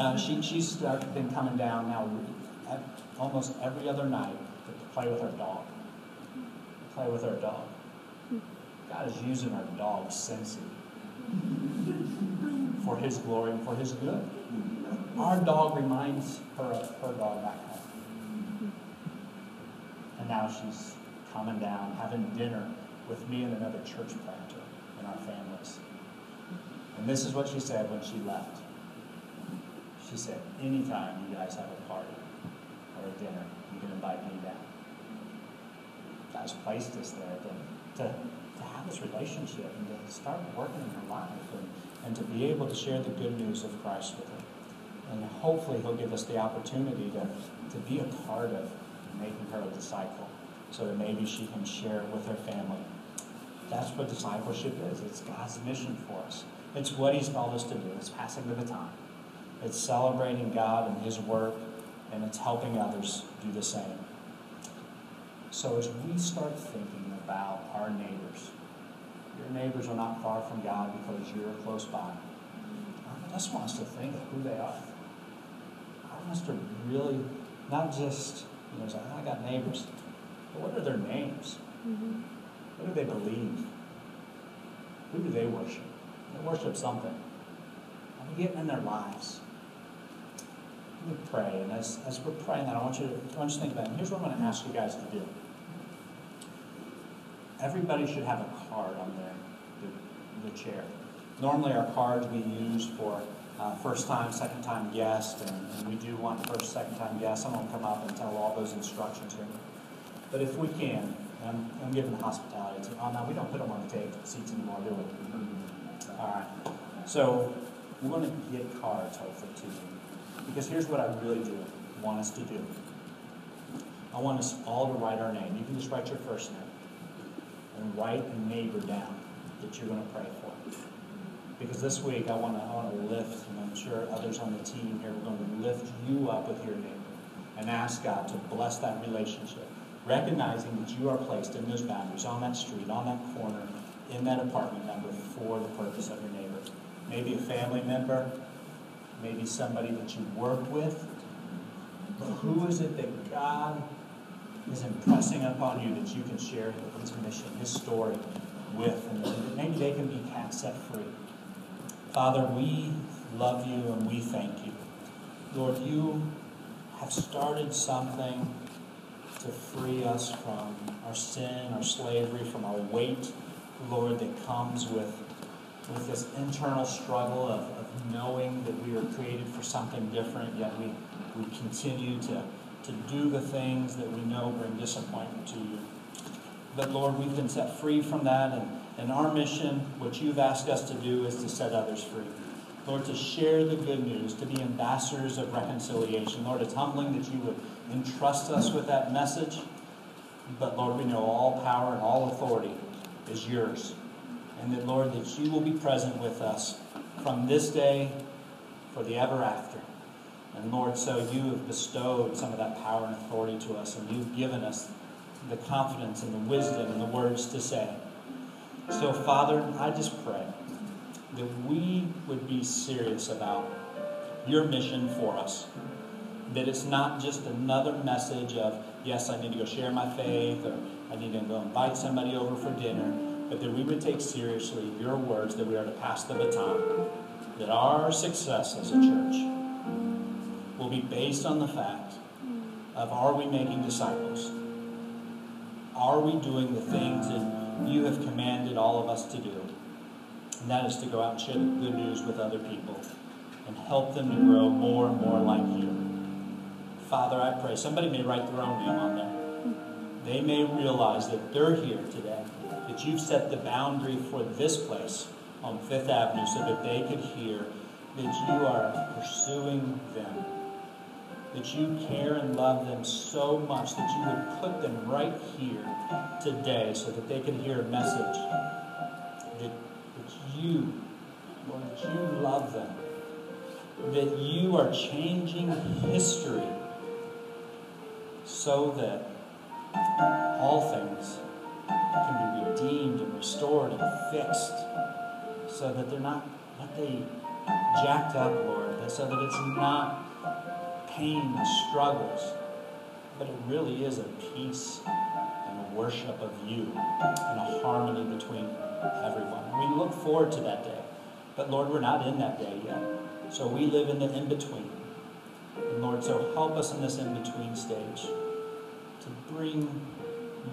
uh, she, she's started, been coming down now almost every other night to play with our dog. Play with our dog. God is using our dog, Sensi, for His glory and for His good. Our dog reminds her of her dog back home. And now she's coming down, having dinner with me and another church planter in our families. And this is what she said when she left. She said, anytime you guys have a party or a dinner, you can invite me down. God's placed us there to, to, to have this relationship and to start working in our life and, and to be able to share the good news of Christ with them. And hopefully he'll give us the opportunity to, to be a part of making her a disciple so that maybe she can share with her family. That's what discipleship is. It's God's mission for us. It's what he's called us to do. It's passing the baton. It's celebrating God and his work, and it's helping others do the same. So as we start thinking about our neighbors, your neighbors are not far from God because you're close by. I just want us to think of who they are. I want us to really, not just, you know, say, I got neighbors, but what are their names? Mm-hmm. What do they believe? Who do they worship? They worship something. Are we getting in their lives? We pray, and as, as we're praying that, I want you to, I want you to think about it. And here's what I'm going to ask you guys to do. Everybody should have a card on their the, the chair. Normally our cards we use for uh, first-time, second-time guests, and, and we do want first, second-time guests. I'm going to come up and tell all those instructions here. But if we can, I'm, I'm giving the hospitality to, oh no, we don't put them on the table, seats anymore, do we? All right. So we're going to get cards, hopefully, to you. Because here's what I really do want us to do. I want us all to write our name. You can just write your first name. And write a neighbor down that you're going to pray for. Because this week I want to I want to lift, and I'm sure others on the team here, we're going to lift you up with your neighbor and ask God to bless that relationship. Recognizing that you are placed in those boundaries, on that street, on that corner, in that apartment number for the purpose of your neighbor. Maybe a family member, maybe somebody that you work with, but who is it that God is impressing upon you that you can share his mission, his story with, and maybe they can be set free. Father, we love you and we thank you. Lord, you have started something to free us from our sin, our slavery, from our weight, Lord, that comes with, with this internal struggle of, of knowing that we were created for something different, yet we, we continue to, to do the things that we know bring disappointment to you. But Lord, we've been set free from that, and, and our mission, what you've asked us to do, is to set others free. Lord, to share the good news, to be ambassadors of reconciliation. Lord, it's humbling that you would entrust us with that message. But Lord, we know all power and all authority is yours. And that, Lord, that you will be present with us from this day for the ever after. And Lord, so you have bestowed some of that power and authority to us. And you've given us the confidence and the wisdom and the words to say. So, Father, I just pray that we would be serious about your mission for us. That it's not just another message of, yes, I need to go share my faith, or I need to go invite somebody over for dinner, but that we would take seriously your words that we are to pass the baton, that our success as a church will be based on the fact of, are we making disciples? Are we doing the things that you have commanded all of us to do? And that is to go out and share the good news with other people and help them to grow more and more like you. Father, I pray somebody may write their own name on there. They may realize that they're here today, that you've set the boundary for this place on Fifth Avenue so that they could hear that you are pursuing them, that you care and love them so much that you would put them right here today so that they could hear a message that you, Lord, that you love them, that you are changing history so that all things can be redeemed and restored and fixed, so that they're not, not they jacked up, Lord, so that it's not pain and struggles, but it really is a peace and a worship of you and a harmony between everyone. We look forward to that day. But Lord, we're not in that day yet. So we live in the in-between. And Lord, so help us in this in-between stage to bring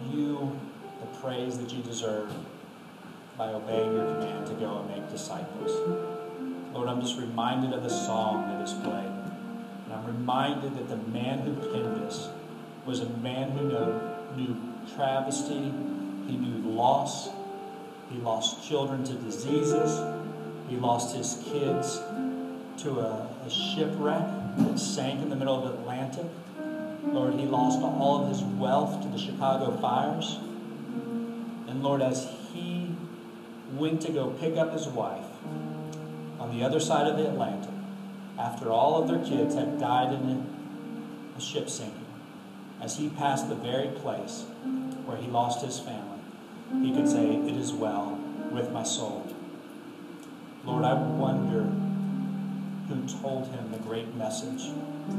you the praise that you deserve by obeying your command to go and make disciples. Lord, I'm just reminded of the song that is played. And I'm reminded that the man who penned this was a man who knew, knew travesty. He knew loss. He lost children to diseases. He lost his kids to a, a shipwreck that sank in the middle of the Atlantic. Lord, he lost all of his wealth to the Chicago fires. And Lord, as he went to go pick up his wife on the other side of the Atlantic, after all of their kids had died in a ship sinking, as he passed the very place where he lost his family, he could say, "It is well with my soul." Lord, I wonder who told him the great message that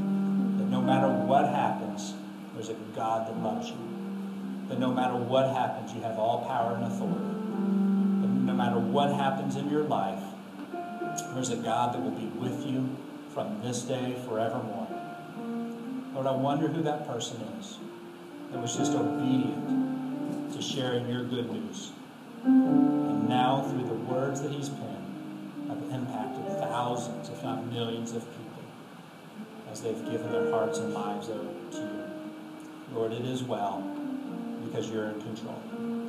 no matter what happens, there's a God that loves you. That no matter what happens, you have all power and authority. That no matter what happens in your life, there's a God that will be with you from this day forevermore. Lord, I wonder who that person is that was just obedient to sharing your good news. And now, through the words that he's penned, have impacted thousands, if not millions, of people as they've given their hearts and lives over to you. Lord, it is well, because you're in control.